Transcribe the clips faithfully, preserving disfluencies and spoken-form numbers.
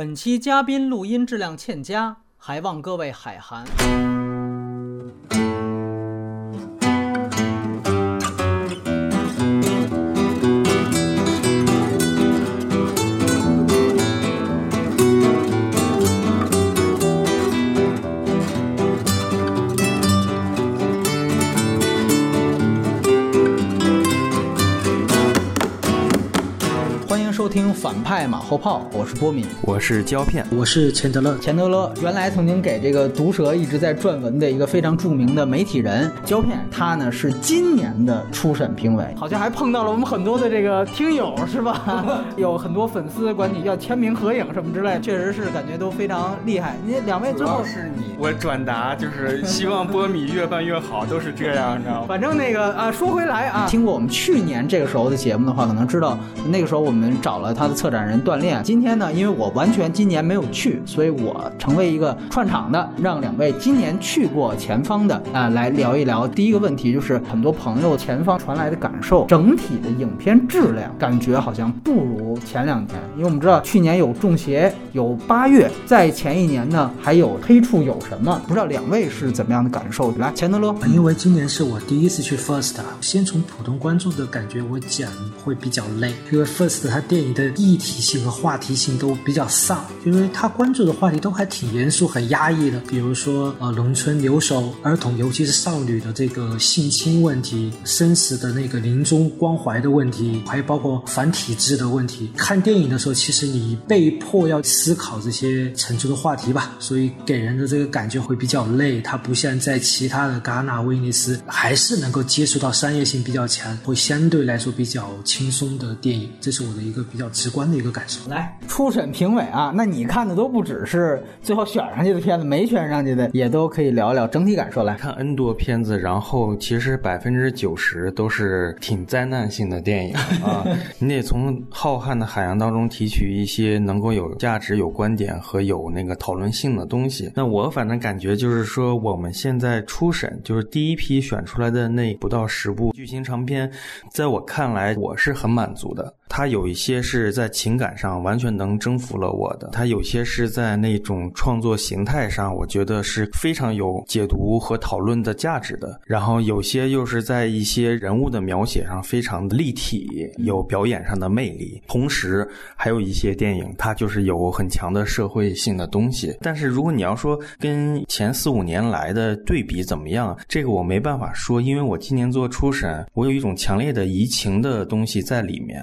本期嘉宾录音质量欠佳，还望各位海涵。听反派马后炮，我是波米，我是胶片，我是钱德勒。钱德勒原来曾经给这个毒舌一直在撰文的一个非常著名的媒体人。胶片他呢是今年的初审评委，好像还碰到了我们很多的这个听友是吧？有很多粉丝管你要签名合影什么之类，确实是感觉都非常厉害。你两位最后是你我转达就是希望波米越办越好，都是这样，你知道吗？反正那个啊，说回来啊，听过我们去年这个时候的节目的话，可能知道那个时候我们找。他的策展人锻炼。今天呢，因为我完全今年没有去，所以我成为一个串场的，让两位今年去过前方的啊、呃、来聊一聊。第一个问题就是很多朋友前方传来的感受，整体的影片质量感觉好像不如前两年，因为我们知道去年有中邪，有八月，在前一年呢还有黑处有什么，不知道两位是怎么样的感受？来，钱德勒，因为今年是我第一次去 First， 先从普通观众的感觉我讲会比较累，因为 First 它电影的议题性和话题性都比较丧，因为他关注的话题都还挺严肃很压抑的，比如说呃，农村留守儿童尤其是少女的这个性侵问题，生死的那个临终关怀的问题，还包括反体制的问题。看电影的时候其实你被迫要思考这些沉重的话题吧，所以给人的这个感觉会比较累。它不像在其他的戛纳威尼斯还是能够接触到商业性比较强，会相对来说比较轻松的电影，这是我的一个比较直观的一个感受。来，初审评委啊，那你看的都不只是最后选上去的片子，没选上去的也都可以聊聊整体感受。来看 N 多片子，然后其实百分之九十都是挺灾难性的电影啊，你得从浩瀚的海洋当中提取一些能够有价值、有观点和有那个讨论性的东西。那我反正感觉就是说，我们现在初审就是第一批选出来的那不到十部剧情长片，在我看来我是很满足的。它有一些是在情感上完全能征服了我的，它有些是在那种创作形态上我觉得是非常有解读和讨论的价值的，然后有些又是在一些人物的描写上非常立体，有表演上的魅力，同时还有一些电影它就是有很强的社会性的东西。但是如果你要说跟前四五年来的对比怎么样，这个我没办法说，因为我今年做初审，我有一种强烈的移情的东西在里面，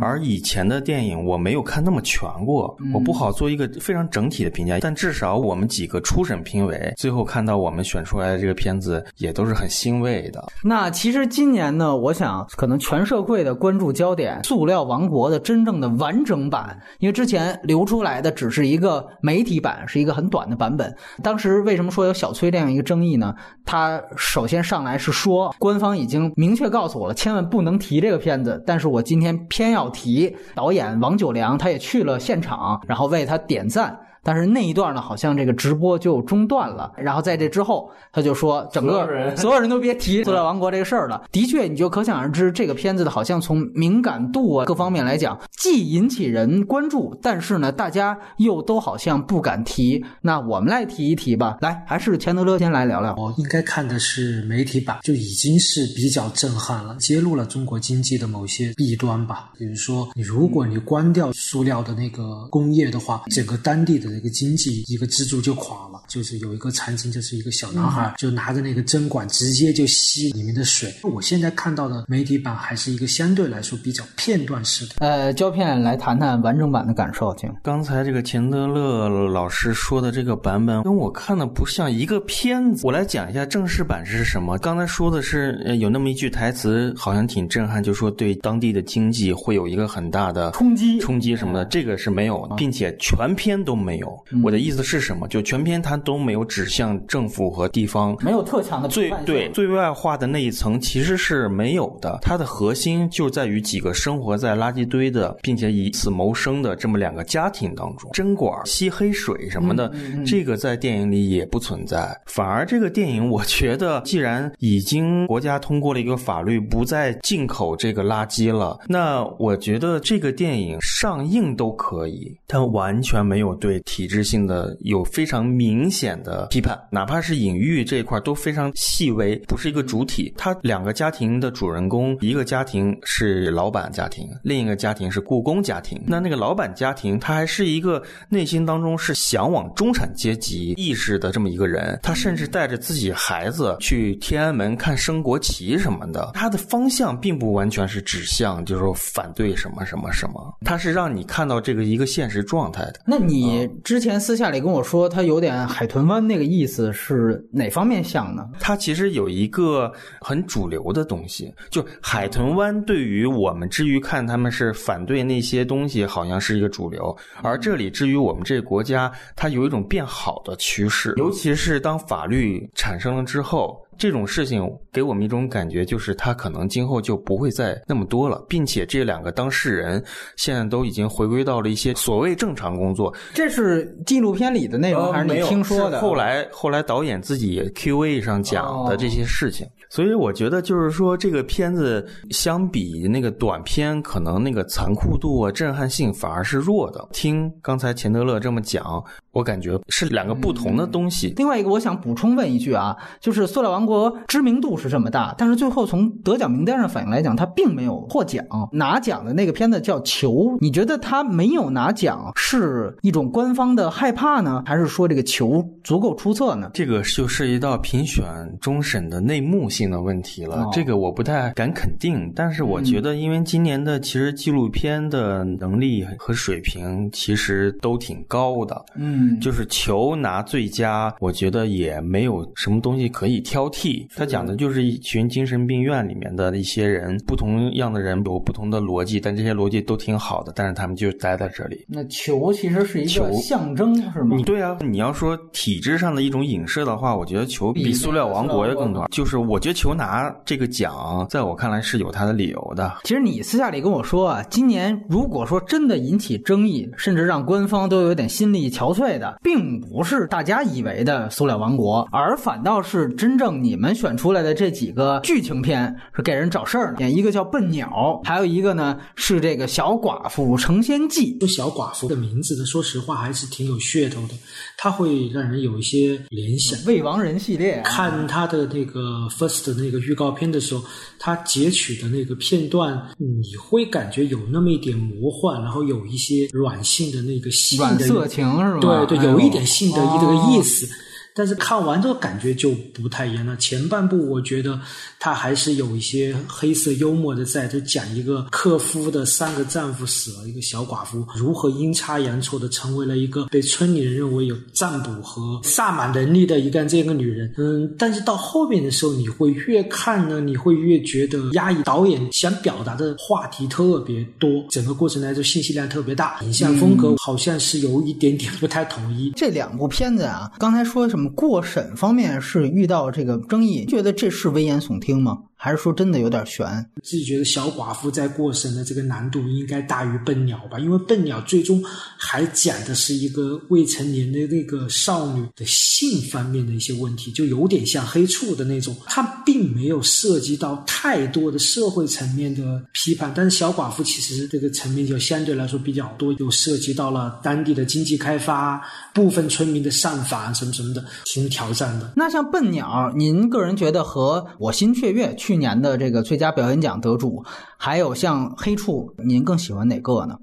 而以前的电影我没有看那么全过，我不好做一个非常整体的评价。但至少我们几个初审评委最后看到我们选出来的这个片子也都是很欣慰的。那其实今年呢，我想可能全社会的关注焦点塑料王国的真正的完整版，因为之前流出来的只是一个媒体版，是一个很短的版本。当时为什么说有小崔这样一个争议呢？他首先上来是说官方已经明确告诉我了千万不能提这个片子，但是我今天偏要提。导演王九良他也去了现场，然后为他点赞，但是那一段呢好像这个直播就中断了。然后在这之后他就说整个所有人都别提塑料王国这个事儿了。的确你就可想而知，这个片子的好像从敏感度啊各方面来讲既引起人关注，但是呢大家又都好像不敢提。那我们来提一提吧。来，还是钱德勒先来聊聊。我应该看的是媒体版，就已经是比较震撼了，揭露了中国经济的某些弊端吧。比如说你如果你关掉塑料的那个工业的话，整个当地的一个经济一个支柱就垮了。就是有一个场景，就是一个小男孩就拿着那个针管直接就吸里面的水。我现在看到的媒体版还是一个相对来说比较片段式的。呃，胶片来谈谈完整版的感受。请刚才这个钱德勒老师说的这个版本跟我看的不像一个片子。我来讲一下正式版是什么。刚才说的是有那么一句台词好像挺震撼，就说对当地的经济会有一个很大的冲击冲击什么的，这个是没有的，并且全篇都没有。有。嗯、我的意思是什么？就全篇它都没有指向政府和地方，没有特强的最对最外化的那一层其实是没有的。它的核心就在于几个生活在垃圾堆的，并且以此谋生的这么两个家庭当中，针管、吸黑水什么的，嗯嗯嗯、这个在电影里也不存在。反而这个电影，我觉得既然已经国家通过了一个法律，不再进口这个垃圾了，那我觉得这个电影上映都可以，它完全没有对体制性的有非常明显的批判，哪怕是隐喻这一块都非常细微，不是一个主体。它两个家庭的主人公，一个家庭是老板家庭，另一个家庭是雇工家庭。那那个老板家庭，他还是一个内心当中是向往中产阶级意识的这么一个人，他甚至带着自己孩子去天安门看升国旗什么的。他的方向并不完全是指向就是说反对什么什么什么，他是让你看到这个一个现实状态的。那你之前私下里跟我说他有点海豚湾那个意思，是哪方面像呢？他其实有一个很主流的东西，就海豚湾对于我们至于看他们是反对那些东西好像是一个主流，而这里至于我们这个国家它有一种变好的趋势，尤其是当法律产生了之后，这种事情给我们一种感觉，就是它可能今后就不会再那么多了，并且这两个当事人现在都已经回归到了一些所谓正常工作。这是纪录片里的内容、哦、还是你听说的？后来后来导演自己 Q A 上讲的这些事情、哦、所以我觉得就是说这个片子相比那个短片，可能那个残酷度啊、震撼性反而是弱的。听刚才钱德勒这么讲，我感觉是两个不同的东西、嗯、另外一个我想补充问一句啊，就是塑料王国知名度是这么大，但是最后从得奖名单上反映来讲，它并没有获奖。拿奖的那个片子叫球，你觉得它没有拿奖是一种官方的害怕呢，还是说这个球足够出色呢？这个就涉及到评选终审的内幕性的问题了、哦、这个我不太敢肯定，但是我觉得因为今年的其实纪录片的能力和水平其实都挺高的。嗯，就是球拿最佳，我觉得也没有什么东西可以挑剔。他讲的就是一群精神病院里面的一些人，不同样的人有不同的逻辑，但这些逻辑都挺好的，但是他们就待在这里。那球其实是一个象征是吗？你对啊，你要说体制上的一种影射的话，我觉得球比塑料王国也更短。就是我觉得球拿这个奖在我看来是有它的理由的。其实你私下里跟我说啊，今年如果说真的引起争议，甚至让官方都有点心力憔悴，并不是大家以为的塑料王国，而反倒是真正你们选出来的这几个剧情片是给人找事儿的。一个叫笨鸟，还有一个呢是这个小寡妇成仙记。这小寡妇的名字的说实话还是挺有噱头的，它会让人有一些联想。未亡人系列、啊、看它的那个 First 的那个预告片的时候，它截取的那个片段你会感觉有那么一点魔幻，然后有一些软性的那个性的软色情是吧？对对，有一点性的这个意思、哎，但是看完这个感觉就不太一样了。前半部我觉得它还是有一些黑色幽默的在，就讲一个克夫的三个丈夫死了，一个小寡妇如何阴差阳错的成为了一个被村里人认为有占卜和萨满能力的一个这个女人。嗯，但是到后面的时候，你会越看呢，你会越觉得压抑。导演想表达的话题特别多，整个过程来说信息量特别大，影像风格好像是有一点点不太统一。嗯、这两部片子啊，刚才说什么？过审方面是遇到这个争议，觉得这是危言耸听吗？还是说真的有点悬？自己觉得小寡妇在过审的这个难度应该大于笨鸟吧，因为笨鸟最终还讲的是一个未成年的那个少女的性方面的一些问题，就有点像黑处的那种，它并没有涉及到太多的社会层面的批判。但是小寡妇其实这个层面就相对来说比较多，有涉及到了当地的经济开发、部分村民的上访什么什么的，挺挑战的。那像笨鸟，您个人觉得和我心雀跃去去年的这个最佳表演奖得主，还有像黑处，您更喜欢哪个呢？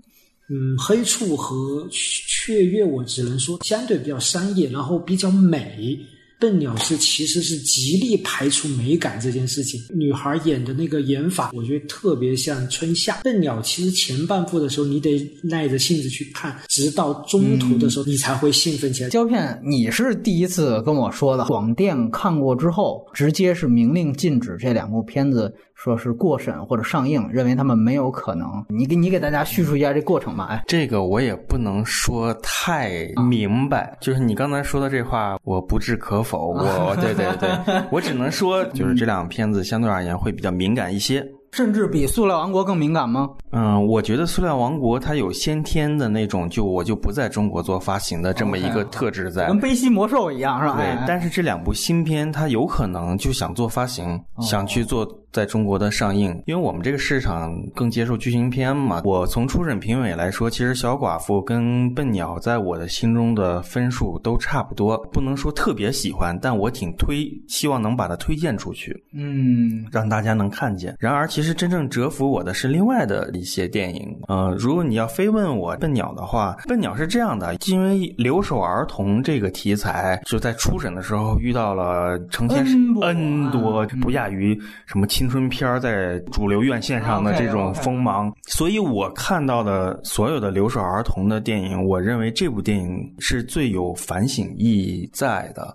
嗯，黑处和雀跃我只能说相对比较商业，然后比较美。笨鸟是其实是极力排除美感这件事情，女孩演的那个演法我觉得特别像春夏。笨鸟其实前半部的时候你得耐着性子去看，直到中途的时候你才会兴奋起来。胶片你是第一次跟我说的，广电看过之后直接是明令禁止这两部片子说是过审或者上映，认为他们没有可能。你给你给大家叙述一下这过程吧。哎，这个我也不能说太明白，啊、就是你刚才说的这话，我不置可否。我对对对，我只能说，就是这两片子相对而言会比较敏感一些。甚至比塑料王国更敏感吗？嗯，我觉得塑料王国它有先天的那种就我就不在中国做发行的这么一个特质在， okay, 跟悲西魔兽一样是吧？对，但是这两部新片它有可能就想做发行、哦、想去做在中国的上映，因为我们这个市场更接受剧情片嘛。我从初审评委来说，其实小寡妇跟笨鸟在我的心中的分数都差不多，不能说特别喜欢，但我挺推希望能把它推荐出去，嗯，让大家能看见。然而其实真正折服我的是另外的一些电影。呃，如果你要非问我笨鸟的话，笨鸟是这样的，因为留守儿童这个题材就在初审的时候遇到了成千 N 多，不亚于什么青春片在主流院线上的这种锋芒，所以我看到的所有的留守儿童的电影，我认为这部电影是最有反省意义在的。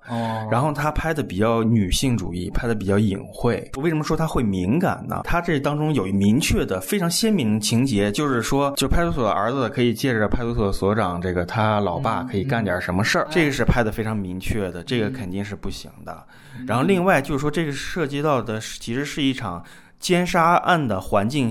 然后他拍的比较女性主义，拍的比较隐晦。为什么说他会敏感呢？他这当中有明确的非常鲜明的情节，就是说就派出所的儿子可以借着派出所所长这个他老爸可以干点什么事儿，这个是拍的非常明确的，这个肯定是不行的。然后另外就是说这个涉及到的其实是一场奸杀案的环境，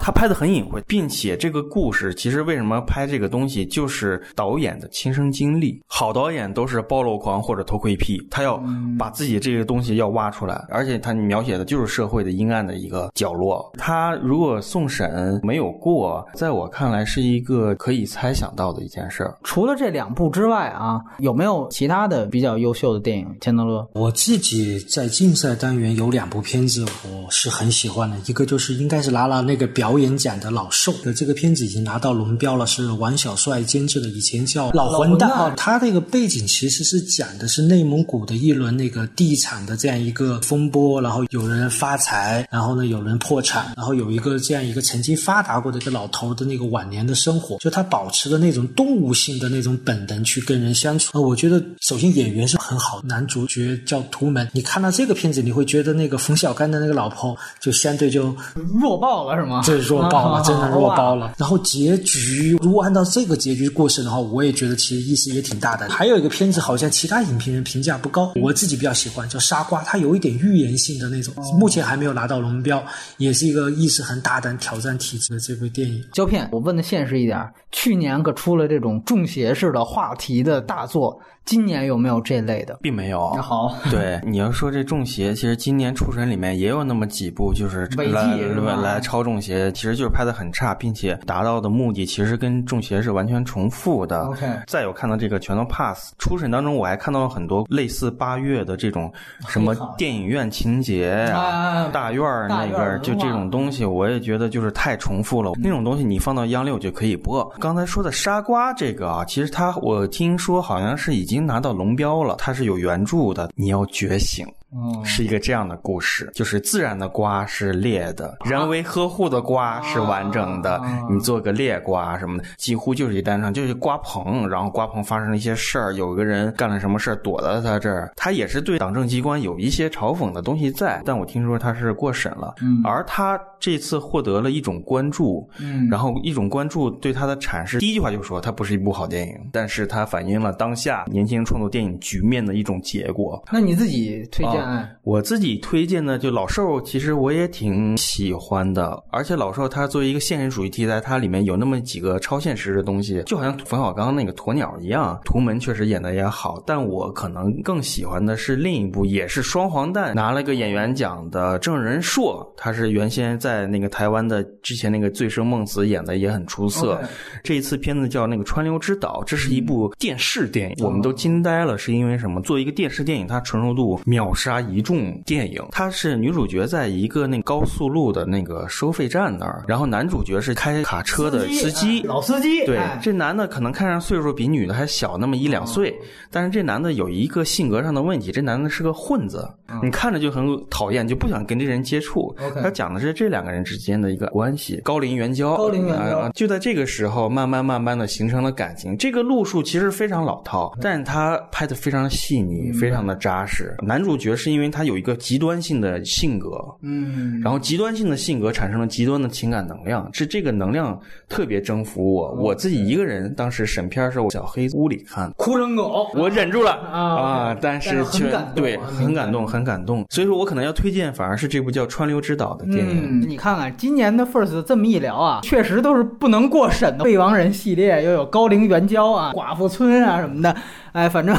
他拍得很隐晦，并且这个故事其实为什么拍这个东西，就是导演的亲身经历。好导演都是暴露狂或者头盔癖，他要把自己这个东西要挖出来，而且他描写的就是社会的阴暗的一个角落。他如果送审没有过，在我看来是一个可以猜想到的一件事。除了这两部之外啊，有没有其他的比较优秀的电影？钱德勒，我自己在竞赛单元有两部片子我是很喜欢喜欢的，一个就是应该是拿了那个表演奖的老兽的这个片子已经拿到龙标了，是王小帅监制的，以前叫老混蛋啊。他这个背景其实是讲的是内蒙古的一轮那个地产的这样一个风波，然后有人发财，然后呢有人破产，然后有一个这样一个曾经发达过的一个老头的那个晚年的生活，就他保持的那种动物性的那种本能去跟人相处。我觉得首先演员是很好，男主角叫图门，你看到这个片子你会觉得那个冯小刚的那个老婆就相对就弱爆了是吗？对，弱爆了，真的弱爆了。然后结局如果按照这个结局过审的话，我也觉得其实意思也挺大的。还有一个片子好像其他影评人评价不高，我自己比较喜欢，叫傻瓜，它有一点预言性的那种，目前还没有拿到龙标，也是一个意识很大胆挑战体制的这部电影。胶片，我问的现实一点，去年可出了这种中邪式的话题的大作，今年有没有这类的？并没有。好，对，你要说这中邪，其实今年初审里面也有那么几部就是来来抄中邪，其实就是拍得很差，并且达到的目的其实跟中邪是完全重复的。Okay. 再有看到这个全都 pass。初审当中我还看到了很多类似八月的这种什么电影院情节啊、大院那个就这种东西，我也觉得就是太重复了。那种东西你放到央六就可以播。刚才说的傻瓜这个啊，其实他我听说好像是已经。已经拿到龙标了，它是有原著的。你要觉醒，是一个这样的故事，就是自然的瓜是裂的，人为呵护的瓜是完整的，你做个裂瓜什么的，几乎就是一单上就是瓜棚，然后瓜棚发生了一些事儿，有个人干了什么事儿躲到他这儿，他也是对党政机关有一些嘲讽的东西在，但我听说他是过审了，而他这次获得了一种关注，然后一种关注对他的阐释，第一句话就说它不是一部好电影，但是它反映了当下年轻人创作电影局面的一种结果。那你自己推荐？我自己推荐呢，就老兽其实我也挺喜欢的，而且老兽它作为一个现实主义题材，它里面有那么几个超现实的东西，就好像冯小刚那个鸵鸟一样。图门确实演的也好，但我可能更喜欢的是另一部也是双黄蛋拿了个演员奖的郑仁硕，他是原先在那个台湾的之前那个醉生梦死演的也很出色、okay. 这一次片子叫那个川流之岛，这是一部电视电影、嗯、我们都惊呆了，是因为什么？作为一个电视电影它纯熟度秒杀一众电影，它是女主角在一个那个高速路的那个收费站那儿，然后男主角是开卡车的司机，司机老司机。对、哎，这男的可能看上岁数比女的还小那么一两岁、嗯，但是这男的有一个性格上的问题，这男的是个混子，嗯、你看着就很讨厌，就不想跟这人接触。嗯、他讲的是这两个人之间的一个关系，高龄援交，高龄援交、呃。就在这个时候，慢慢慢慢的形成了感情。这个路数其实非常老套，但是他拍的非常细腻，嗯、非常的扎实。男主角。是因为他有一个极端性的性格，嗯，然后极端性的性格产生了极端的情感能量，这这个能量特别征服我。我自己一个人当时审片的时候，小黑屋里看，哭成狗，我忍住了啊，但是却对，很感动，很感动。所以说我可能要推荐，反而是这部叫《川流之岛》的电影。你看看今年的 First 这么一聊啊，确实都是不能过审的，未亡人系列又有高龄援交啊、寡妇村啊什么的。哎，反正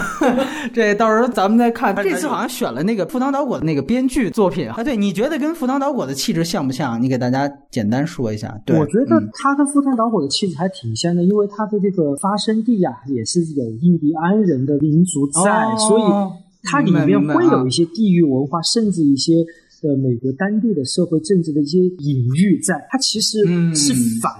这到时候咱们再看。这次好像选了那个富堂导果的那个编剧作品啊。对，你觉得跟富堂导果的气质像不像？你给大家简单说一下。对，我觉得他跟富堂导果的气质还挺像的，因为他的这个发生地啊，也是有印第安人的民族在，哦、所以它里面会有一些地域文化，甚至一些。的美国当地的社会政治的一些隐喻在，它其实是反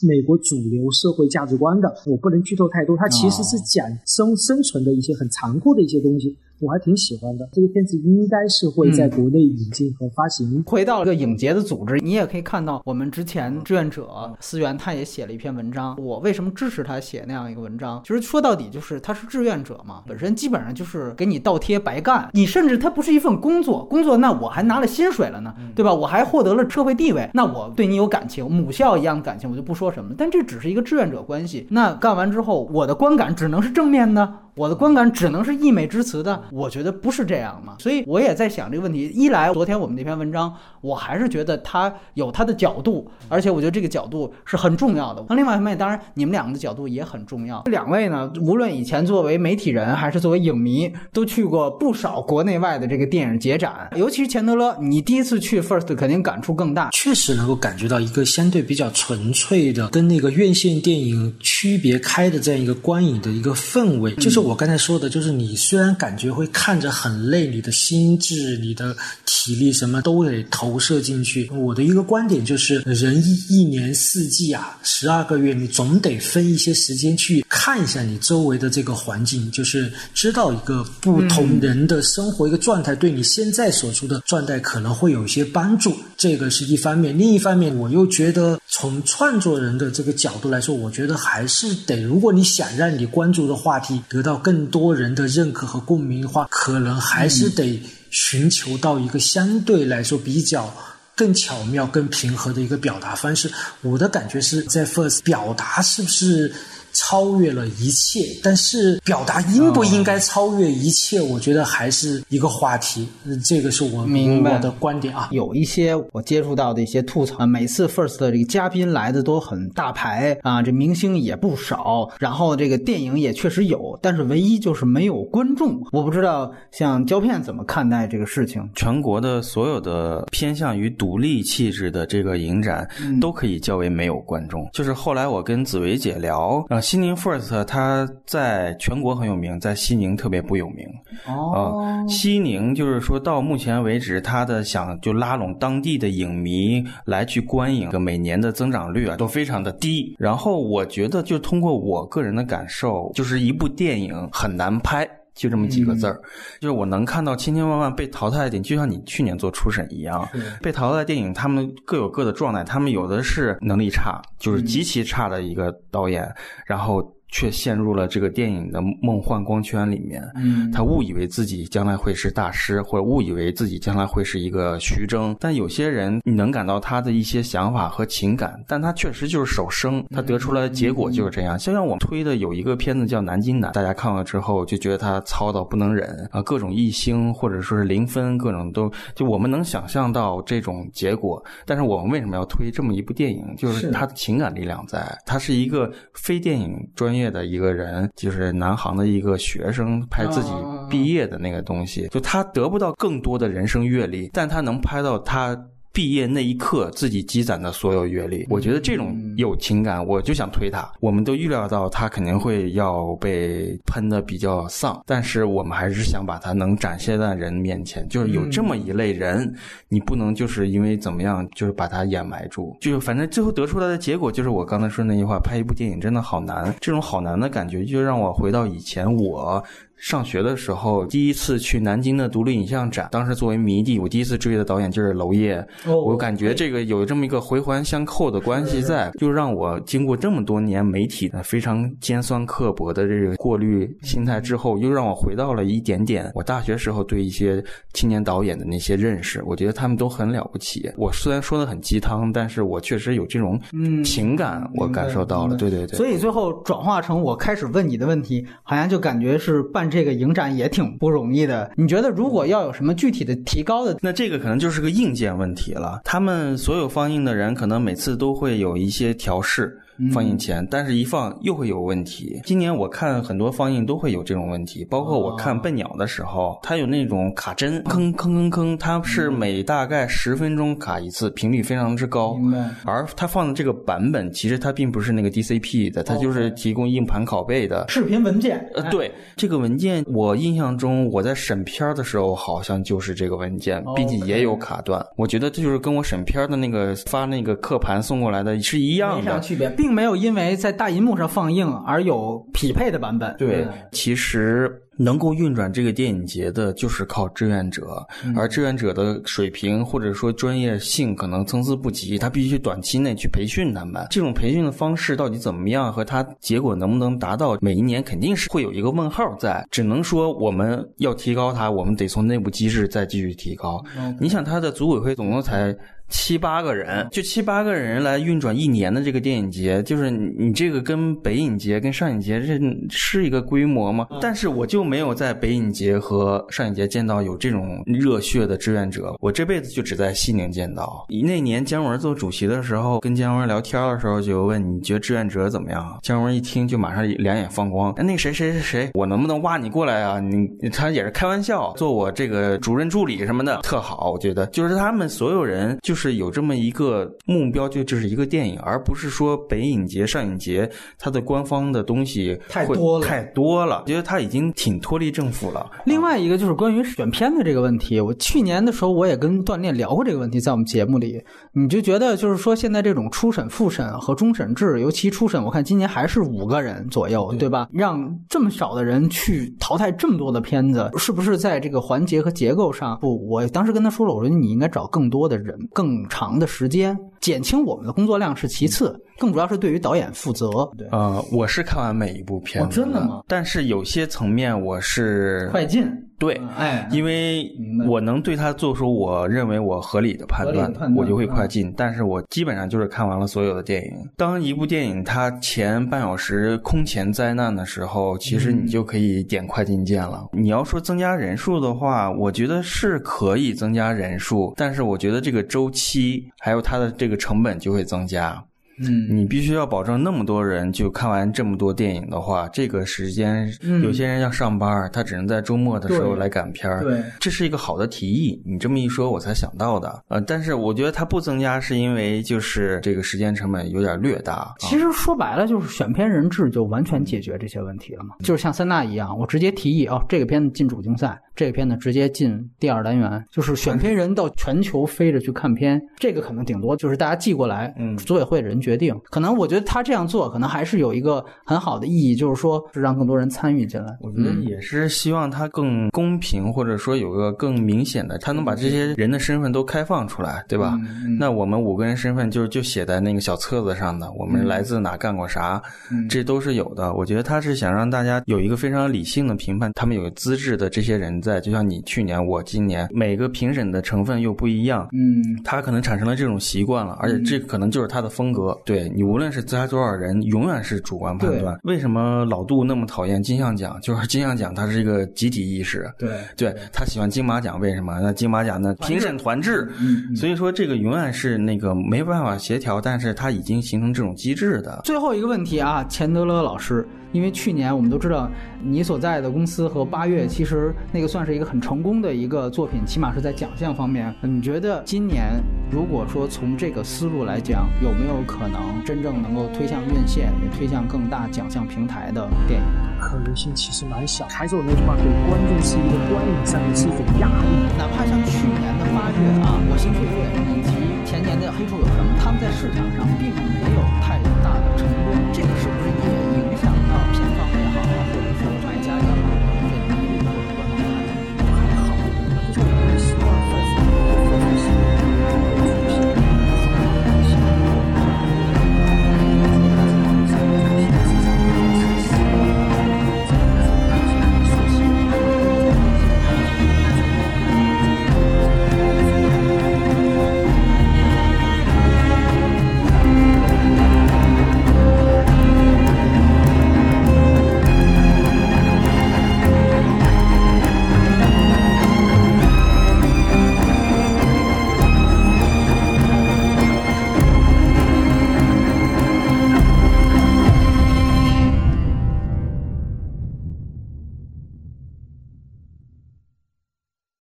美国主流社会价值观的，我不能剧透太多，它其实是讲生生存的一些很残酷的一些东西，我还挺喜欢的。这个片子应该是会在国内引进和发行、嗯、回到这个影节的组织，你也可以看到我们之前志愿者思源他也写了一篇文章，我为什么支持他写那样一个文章，就是说到底就是他是志愿者嘛，本身基本上就是给你倒贴白干，你甚至他不是一份工作工作那我还拿了薪水了呢，对吧，我还获得了社会地位，那我对你有感情，母校一样的感情我就不说什么，但这只是一个志愿者关系，那干完之后我的观感只能是正面的，我的观感只能是溢美之词的，我觉得不是这样嘛，所以我也在想这个问题。一来昨天我们那篇文章我还是觉得它有它的角度，而且我觉得这个角度是很重要的，那另外一方面当然你们两个的角度也很重要。两位呢无论以前作为媒体人还是作为影迷都去过不少国内外的这个电影节展，尤其是钱德勒，你第一次去 First 肯定感触更大。确实能够感觉到一个相对比较纯粹的跟那个院线电影区别开的这样一个观影的一个氛围，就是我刚才说的，就是你虽然感觉会看着很累，你的心智你的体力什么都得投射进去。我的一个观点就是人一一年四季啊十二个月，你总得分一些时间去看一下你周围的这个环境，就是知道一个不同人的生活一个状态对你现在所处的状态可能会有一些帮助，这个是一方面。另一方面我又觉得从创作人的这个角度来说，我觉得还是得，如果你想让你关注的话题得到更多人的认可和共鸣的话，可能还是得寻求到一个相对来说比较更巧妙更平和的一个表达方式。我的感觉是在 First 表达是不是超越了一切，但是表达应不应该超越一切、哦、我觉得还是一个话题，这个是我明白我的观点啊。有一些我接触到的一些吐槽、啊、每次 First 的这个嘉宾来的都很大牌啊，这明星也不少，然后这个电影也确实有，但是唯一就是没有观众。我不知道像胶片怎么看待这个事情。全国的所有的偏向于独立气质的这个影展、嗯、都可以较为没有观众，就是后来我跟紫薇姐聊啊，西宁 First 它在全国很有名，在西宁特别不有名、oh. 呃、西宁就是说到目前为止它的想就拉拢当地的影迷来去观影，每年的增长率啊都非常的低。然后我觉得就通过我个人的感受，就是一部电影很难拍就这么几个字儿、嗯，就是我能看到千千万万被淘汰的电影，就像你去年做初审一样，被淘汰的电影他们各有各的状态，他们有的是能力差，就是极其差的一个导演、嗯、然后却陷入了这个电影的梦幻光圈里面，嗯，他误以为自己将来会是大师，或者误以为自己将来会是一个徐峥。但有些人你能感到他的一些想法和情感，但他确实就是手生，他得出来的结果就是这样。就像我推的有一个片子叫《南京南》，大家看了之后就觉得他糙到不能忍啊，各种一星或者说是零分，各种都就我们能想象到这种结果。但是我们为什么要推这么一部电影？就是他的情感力量在，他是一个非电影专业的一个人，就是南航的一个学生拍自己毕业的那个东西，就他得不到更多的人生阅历，但他能拍到他毕业那一刻自己积攒的所有阅历。我觉得这种有情感，我就想推他。我们都预料到他肯定会要被喷的比较丧，但是我们还是想把他能展现在人面前，就是有这么一类人，你不能就是因为怎么样就是把他掩埋住，就是反正最后得出来的结果就是我刚才说那句话，拍一部电影真的好难。这种好难的感觉就让我回到以前我上学的时候第一次去南京的独立影像展，当时作为迷弟，我第一次追的导演就是娄烨、哦、我感觉这个有这么一个回环相扣的关系在，就让我经过这么多年媒体非常尖酸刻薄的这个过滤心态之后，又让我回到了一点点我大学时候对一些青年导演的那些认识，我觉得他们都很了不起。我虽然说的很鸡汤，但是我确实有这种情感、嗯、我感受到了、嗯、对对对。所以最后转化成我开始问你的问题，好像就感觉是办这个影展也挺不容易的，你觉得如果要有什么具体的提高的？那这个可能就是个硬件问题了，他们所有放映的人可能每次都会有一些调试放映前、嗯、但是一放又会有问题。今年我看很多放映都会有这种问题，包括我看笨鸟的时候，它有那种卡针坑坑坑坑，它是每大概十分钟卡一次，频率非常之高。而它放的这个版本其实它并不是那个 D C P 的，它就是提供硬盘拷贝的视频文件、呃、对，这个文件我印象中我在审片的时候好像就是这个文件，并且也有卡断。我觉得这就是跟我审片的那个发那个刻盘送过来的是一样的，没啥区别，并没有因为在大银幕上放映而有匹配的版本。对，其实能够运转这个电影节的就是靠志愿者，而志愿者的水平或者说专业性可能参差不齐，他必须短期内去培训他们，这种培训的方式到底怎么样和他结果能不能达到，每一年肯定是会有一个问号在，只能说我们要提高它，我们得从内部机制再继续提高。你想他的组委会总共才七八个人，就七八个人来运转一年的这个电影节，就是你这个跟北影节跟上影节这是一个规模吗？但是我就没有在北影节和上影节见到有这种热血的志愿者，我这辈子就只在西宁见到。那年姜文做主席的时候，跟姜文聊天的时候就问你觉得志愿者怎么样，姜文一听就马上两眼放光，那个谁谁谁谁我能不能挖你过来啊，你他也是开玩笑，做我这个主任助理什么的特好。我觉得就是他们所有人就就是有这么一个目标，就就是一个电影，而不是说北影节上影节它的官方的东西太多了太多了，觉得它已经挺脱离政府了。另外一个就是关于选片的这个问题，我去年的时候我也跟段烈聊过这个问题，在我们节目里你就觉得就是说现在这种初审复审和终审制，尤其初审我看今年还是五个人左右，对吧，让这么少的人去淘汰这么多的片子，是不是在这个环节和结构上不，我当时跟他说了，我说你应该找更多的人更更长的时间，减轻我们的工作量是其次，更主要是对于导演负责。对，呃，我是看完每一部片子、哦、真的吗？但是有些层面我是快进，对，哎，因为我能对他做出我认为我合理的判断，我就会快进。但是我基本上就是看完了所有的电影。当一部电影它前半小时空前灾难的时候，其实你就可以点快进键了。你要说增加人数的话，我觉得是可以增加人数，但是我觉得这个周期还有它的这个成本就会增加。嗯，你必须要保证那么多人就看完这么多电影的话，这个时间有些人要上班、嗯、他只能在周末的时候来赶片儿。对，这是一个好的提议，你这么一说我才想到的。呃，但是我觉得它不增加是因为就是这个时间成本有点略大。其实说白了就是选片人制就完全解决这些问题了嘛，就是像三大一样，我直接提议哦，这个片子进主竞赛，这个片子直接进第二单元，就是选片人到全球飞着去看片，这个可能顶多就是大家寄过来，嗯，组委会人决定。可能我觉得他这样做可能还是有一个很好的意义，就是说是让更多人参与进来。我觉得也是希望他更公平，或者说有个更明显的，他能把这些人的身份都开放出来，对吧、嗯、那我们五个人身份就就写在那个小册子上的，我们来自哪干过啥、嗯、这都是有的。我觉得他是想让大家有一个非常理性的评判，他们有资质的这些人在，就像你去年我今年，每个评审的成分又不一样，嗯，他可能产生了这种习惯了，而且这可能就是他的风格。对，你无论是加多少人永远是主观判断。为什么老杜那么讨厌金像奖，就是金像奖它是一个集体意识，对对，他喜欢金马奖，为什么？那金马奖呢评审团制、嗯、所以说这个永远是那个没办法协调，但是它已经形成这种机制的。最后一个问题啊，钱德勒老师，因为去年我们都知道你所在的公司和八月其实那个算是一个很成功的一个作品，起码是在奖项方面，你觉得今年如果说从这个思路来讲，有没有可能真正能够推向院线，也推向更大奖项平台的电影？可能性其实蛮小，还是我那句话，给观众是一个观影上的是一种压力。哪怕像去年的八月啊，我心雀跃，以及前年的黑处有什么，他们在市场上并没有太多。